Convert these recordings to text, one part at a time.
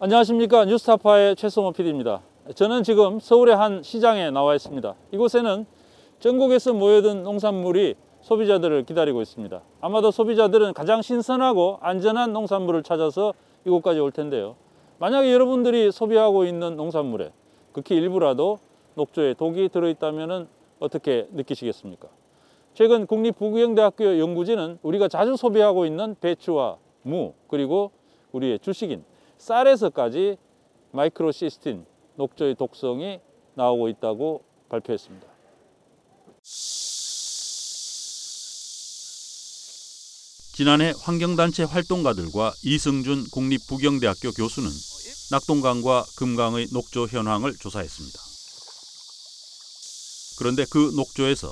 안녕하십니까. 뉴스타파의 최소호 PD입니다. 저는 지금 서울의 한 시장에 나와 있습니다. 이곳에는 전국에서 모여든 농산물이 소비자들을 기다리고 있습니다. 아마도 소비자들은 가장 신선하고 안전한 농산물을 찾아서 이곳까지 올 텐데요. 만약에 여러분들이 소비하고 있는 농산물에 극히 일부라도 녹조에 독이 들어있다면 어떻게 느끼시겠습니까? 최근 국립부경대학교 연구진은 우리가 자주 소비하고 있는 배추와 무, 그리고 우리의 주식인 쌀에서까지 마이크로시스틴, 녹조의 독성이 나오고 있다고 발표했습니다. 지난해 환경단체 활동가들과 이승준 국립부경대학교 교수는 낙동강과 금강의 녹조 현황을 조사했습니다. 그런데 그 녹조에서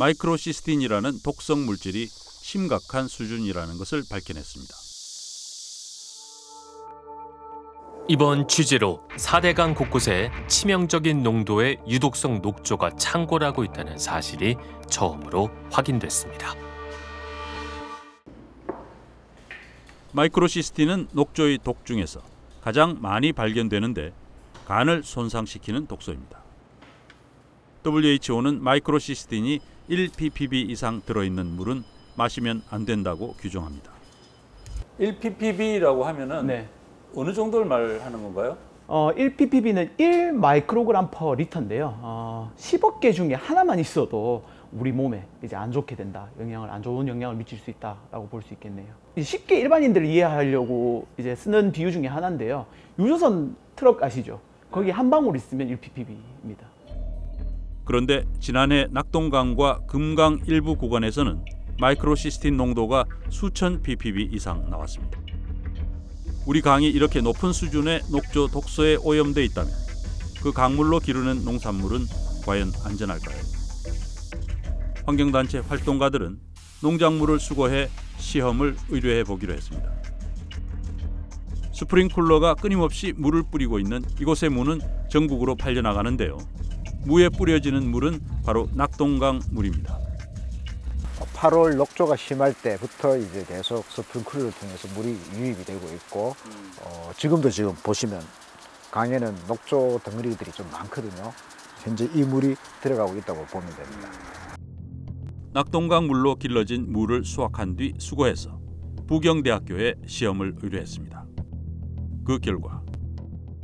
마이크로시스틴이라는 독성 물질이 심각한 수준이라는 것을 밝혀냈습니다. 이번 취재로 4대강 곳곳에 치명적인 농도의 유독성 녹조가 창궐하고 있다는 사실이 처음으로 확인됐습니다. 마이크로시스틴은 녹조의 독 중에서 가장 많이 발견되는데 간을 손상시키는 독소입니다. WHO는 마이크로시스틴이 1ppb 이상 들어있는 물은 마시면 안 된다고 규정합니다. 1ppb라고 하면은 네. 어느 정도를 말하는 건가요? 1ppb는 1 마이크로그램 퍼 리터인데요. 10억 개 중에 하나만 있어도 우리 몸에 이제 안 좋게 된다, 영향을 안 좋은 영향을 미칠 수 있다라고 볼 수 있겠네요. 쉽게 일반인들 이해하려고 이제 쓰는 비유 중에 하나인데요. 유조선 트럭 아시죠? 거기 한 방울 있으면 1ppb입니다. 그런데 지난해 낙동강과 금강 일부 구간에서는 마이크로시스틴 농도가 수천 ppb 이상 나왔습니다. 우리 강이 이렇게 높은 수준의 녹조 독소에 오염돼 있다면 그 강물로 기르는 농산물은 과연 안전할까요? 환경단체 활동가들은 농작물을 수거해 시험을 의뢰해 보기로 했습니다. 스프링쿨러가 끊임없이 물을 뿌리고 있는 이곳의 무는 전국으로 팔려나가는데요. 무에 뿌려지는 물은 바로 낙동강 물입니다. 8월 녹조가 심할 때부터 이제 계속 스프링클러를 통해서 물이 유입이 되고 있고 지금 보시면 강에는 녹조 덩어리들이 좀 많거든요. 현재 이 물이 들어가고 있다고 보면 됩니다. 낙동강 물로 길러진 물을 수확한 뒤 수거해서 부경대학교에 시험을 의뢰했습니다. 그 결과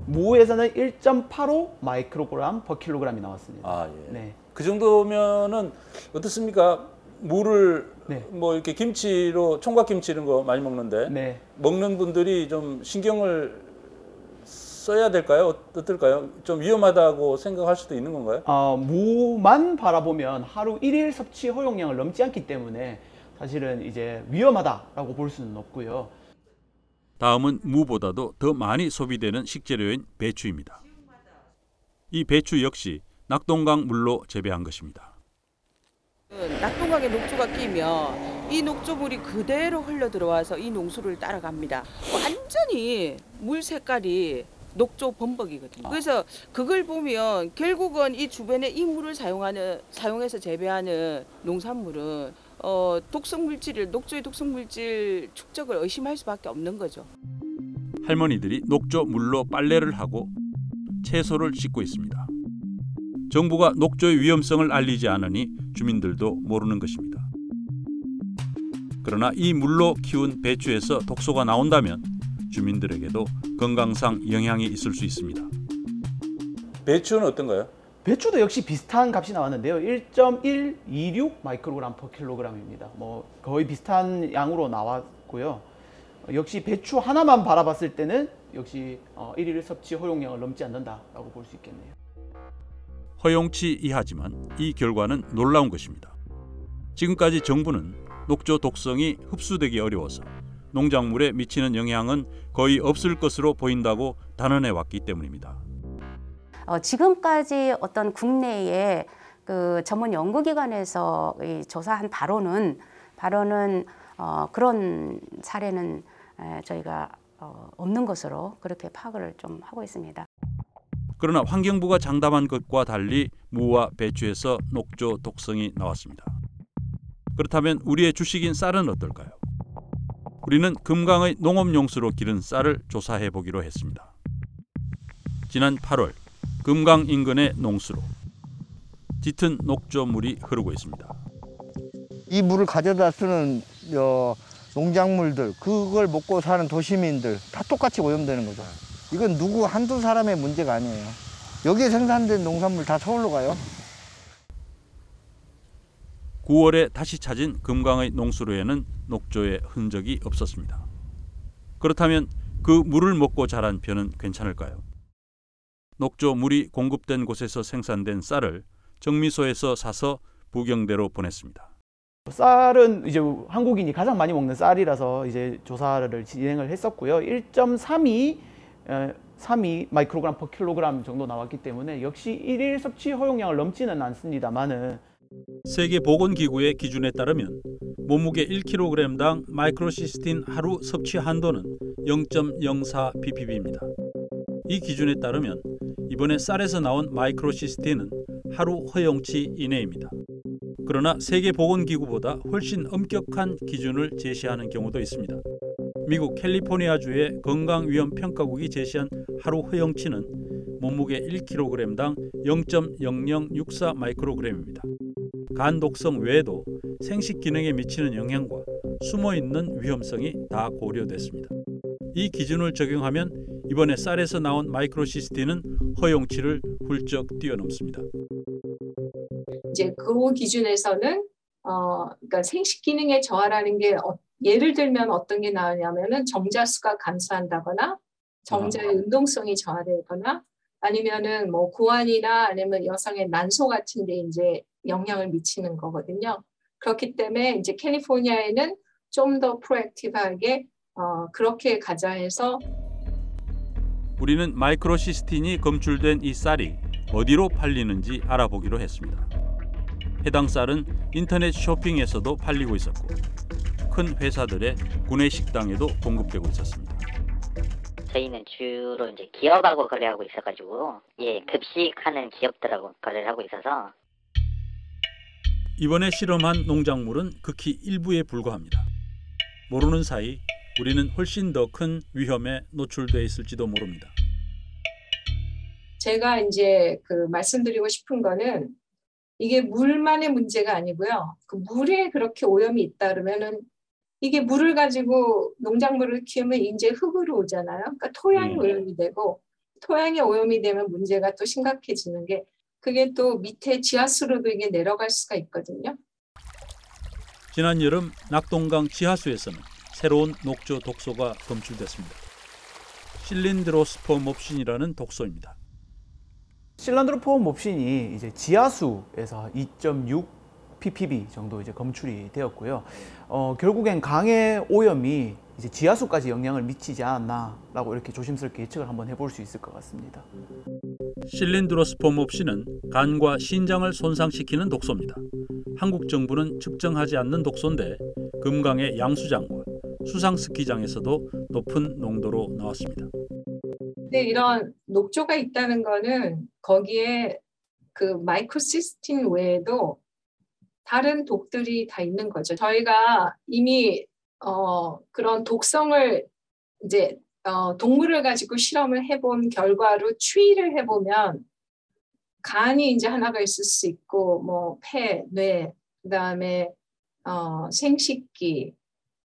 무에서는 1.85 마이크로그램 per 킬로그램이 나왔습니다. 아, 예. 네. 그 정도면은 어떻습니까? 물을 네. 뭐 이렇게 김치로 총각김치 이런 거 많이 먹는데 네. 먹는 분들이 좀 신경을 써야 될까요? 어떨까요? 좀 위험하다고 생각할 수도 있는 건가요? 무만 바라보면 하루 1일 섭취 허용량을 넘지 않기 때문에 사실은 이제 위험하다라고 볼 수는 없고요. 다음은 무보다도 더 많이 소비되는 식재료인 배추입니다. 이 배추 역시 낙동강 물로 재배한 것입니다. 낙동강에 녹조가 끼면 이 녹조물이 그대로 흘러들어와서 이 농수를 따라갑니다. 완전히 물 색깔이 녹조 범벅이거든요. 그래서 그걸 보면 결국은 이 주변에 이 물을 사용해서 재배하는 농산물은 녹조의 독성물질 축적을 의심할 수밖에 없는 거죠. 할머니들이 녹조 물로 빨래를 하고 채소를 씻고 있습니다. 정부가 녹조의 위험성을 알리지 않으니 주민들도 모르는 것입니다. 그러나 이 물로 키운 배추에서 독소가 나온다면 주민들에게도 건강상 영향이 있을 수 있습니다. 배추는 어떤가요? 배추도 역시 비슷한 값이 나왔는데요. 1.126 마이크로그램 퍼 킬로그램입니다. 뭐 거의 비슷한 양으로 나왔고요. 역시 배추 하나만 바라봤을 때는 역시 1일 섭취 허용량을 넘지 않는다라고 볼 수 있겠네요. 허용치 이하지만 이 결과는 놀라운 것입니다. 지금까지 정부는 녹조 독성이 흡수되기 어려워서 농작물에 미치는 영향은 거의 없을 것으로 보인다고 단언해왔기 때문입니다. 지금까지 어떤 국내의 그 전문 연구기관에서 조사한 바로는 그런 사례는 저희가 없는 것으로 그렇게 파악을 좀 하고 있습니다. 그러나 환경부가 장담한 것과 달리 무와 배추에서 녹조 독성이 나왔습니다. 그렇다면 우리의 주식인 쌀은 어떨까요? 우리는 금강의 농업용수로 기른 쌀을 조사해 보기로 했습니다. 지난 8월 금강 인근의 농수로 짙은 녹조물이 흐르고 있습니다. 이 물을 가져다 쓰는 농작물들, 그걸 먹고 사는 도시민들 다 똑같이 오염되는 거죠. 이건 누구 한두 사람의 문제가 아니에요. 여기에 생산된 농산물 다 서울로 가요. 9월에 다시 찾은 금강의 농수로에는 녹조의 흔적이 없었습니다. 그렇다면 그 물을 먹고 자란 벼는 괜찮을까요? 녹조 물이 공급된 곳에서 생산된 쌀을 정미소에서 사서 부경대로 보냈습니다. 쌀은 이제 한국인이 가장 많이 먹는 쌀이라서 이제 조사를 진행을 했었고요. 1.32 마이크로그램 퍼 킬로그램 정도 나왔기 때문에 역시 일일 섭취 허용량을 넘지는 않습니다만은 세계보건기구의 기준에 따르면 몸무게 1kg당 마이크로시스틴 하루 섭취 한도는 0.04 ppb입니다. 이 기준에 따르면 이번에 쌀에서 나온 마이크로시스틴은 하루 허용치 이내입니다. 그러나 세계보건기구보다 훨씬 엄격한 기준을 제시하는 경우도 있습니다. 미국 캘리포니아주의 건강위험평가국이 제시한 하루 허용치는 몸무게 1kg당 0.0064 마이크로그램입니다. 간 독성 외에도 생식 기능에 미치는 영향과 숨어있는 위험성이 다 고려됐습니다. 이 기준을 적용하면 이번에 쌀에서 나온 마이크로시스틴은 허용치를 훌쩍 뛰어넘습니다. 이제 그 기준에서는 그러니까 생식 기능의 저하라는 게 예를 들면 어떤 게 나오냐면은 정자수가 감소한다거나 정자의 운동성이 저하되거나 아니면은 뭐 고환이나 아니면 여성의 난소 같은데 이제 영향을 미치는 거거든요. 그렇기 때문에 이제 캘리포니아에는 좀 더 프로액티브하게 그렇게 가자해서 우리는 마이크로시스틴이 검출된 이 쌀이 어디로 팔리는지 알아보기로 했습니다. 해당 쌀은 인터넷 쇼핑에서도 팔리고 있었고 큰 회사들의 구내 식당에도 공급되고 있었습니다. 저희는 주로 이제 기업하고 거래하고 있어가지고 급식하는 기업들하고 거래를 하고 있어서. 이번에 실험한 농작물은 극히 일부에 불과합니다. 모르는 사이 우리는 훨씬 더 큰 위험에 노출돼 있을지도 모릅니다. 제가 이제 말씀드리고 싶은 거는 이게 물만의 문제가 아니고요. 그 물에 그렇게 오염이 있다 그러면은 이게 물을 가지고 농작물을 키우면 이제 흙으로 오잖아요. 그러니까 토양이 오염이 되고 토양이 오염이 되면 문제가 또 심각해지는 게 그게 또 밑에 지하수로도 이게 내려갈 수가 있거든요. 지난 여름 낙동강 지하수에서는 새로운 녹조 독소가 검출됐습니다. 실린드로스포몹신이라는 독소입니다. 실린드로포몹신이 이제 지하수에서 2.6 ppb 정도 이제 검출이 되었고요. 결국엔 강의 오염이 이제 지하수까지 영향을 미치지 않았나라고 이렇게 조심스럽게 예측을 한번 해볼 수 있을 것 같습니다. 실린드로스포몹신은 간과 신장을 손상시키는 독소입니다. 한국 정부는 측정하지 않는 독소인데 금강의 양수장과 수상 스키장에서도 높은 농도로 나왔습니다. 근데 이런 녹조가 있다는 거는 거기에 마이크로시스틴 외에도 다른 독들이 다 있는 거죠. 저희가 이미 그런 독성을 이제 동물을 가지고 실험을 해본 결과로 추이를 해보면 간이 이제 하나가 있을 수 있고 뭐 폐, 뇌, 그다음에 생식기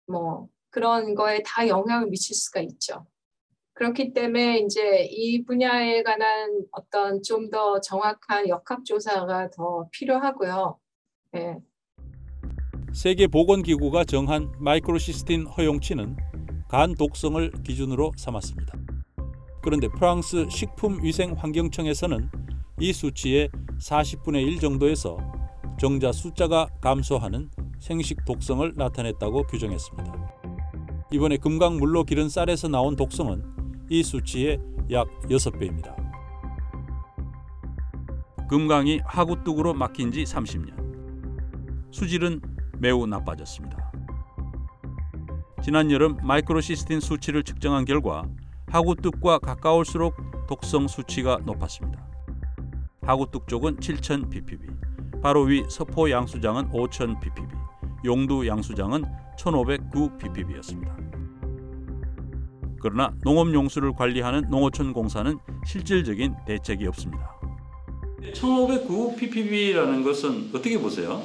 뭐 그런 거에 다 영향을 미칠 수가 있죠. 그렇기 때문에 이제 이 분야에 관한 어떤 좀 더 정확한 역학 조사가 더 필요하고요. 네. 세계보건기구가 정한 마이크로시스틴 허용치는 간 독성을 기준으로 삼았습니다. 그런데 프랑스 식품위생환경청에서는 이 수치의 40분의 1 정도에서 정자 숫자가 감소하는 생식 독성을 나타냈다고 규정했습니다. 이번에 금강물로 기른 쌀에서 나온 독성은 이 수치의 약 6배입니다. 금강이 하구뚝으로 막힌 지 30년. 수질은 매우 나빠졌습니다. 지난 여름 마이크로시스틴 수치를 측정한 결과 하구뚝과 가까울수록 독성 수치가 높았습니다. 하구뚝 쪽은 7,000 ppb, 바로 위 서포 양수장은 5,000 ppb, 용두 양수장은 1,509 ppb였습니다. 그러나 농업용수를 관리하는 농어촌공사는 실질적인 대책이 없습니다. 1509 ppb라는 것은 어떻게 보세요?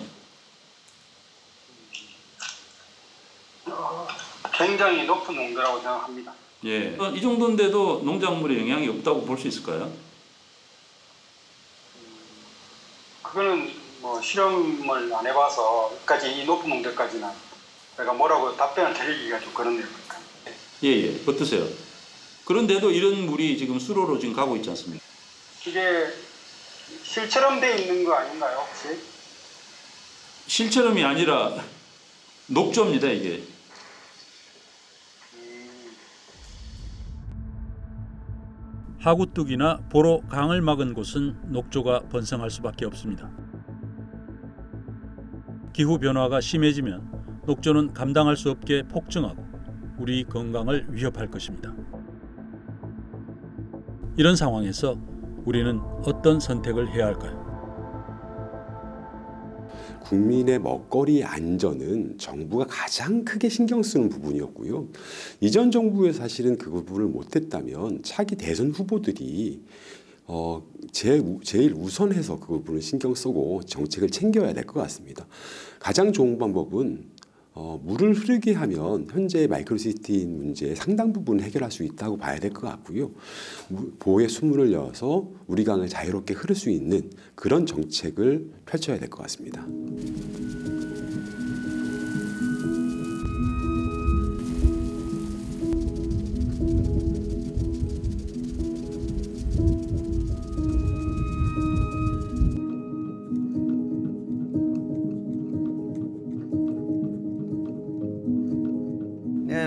굉장히 높은 농도라고 생각합니다. 예, 이 정도인데도 농작물에 영향이 없다고 볼 수 있을까요? 그거는 뭐 실험을 안 해봐서 까지 이 높은 농도까지는 내가 뭐라고 답변을 드리기가 좀 그런데요. 예예, 어떠세요? 그런데도 이런 물이 지금 수로로 지금 가고 있지 않습니까? 이게 실처럼 돼 있는 거 아닌가요, 혹시? 실처럼이 아니라 녹조입니다, 이게. 하구뚝이나 보로 강을 막은 곳은 녹조가 번성할 수밖에 없습니다. 기후변화가 심해지면 녹조는 감당할 수 없게 폭증하고 우리 건강을 위협할 것입니다. 이런 상황에서 우리는 어떤 선택을 해야 할까요? 국민의 먹거리 안전은 정부가 가장 크게 신경 쓰는 부분이었고요. 이전 정부에 사실은 그 부분을 못했다면 차기 대선 후보들이 제일 우선해서 그 부분을 신경 쓰고 정책을 챙겨야 될 것 같습니다. 가장 좋은 방법은 물을 흐르게 하면 현재의 마이크로시스틴 문제의 상당 부분 해결할 수 있다고 봐야 될 것 같고요. 보호의 수문을 열어서 우리 강을 자유롭게 흐를 수 있는 그런 정책을 펼쳐야 될 것 같습니다.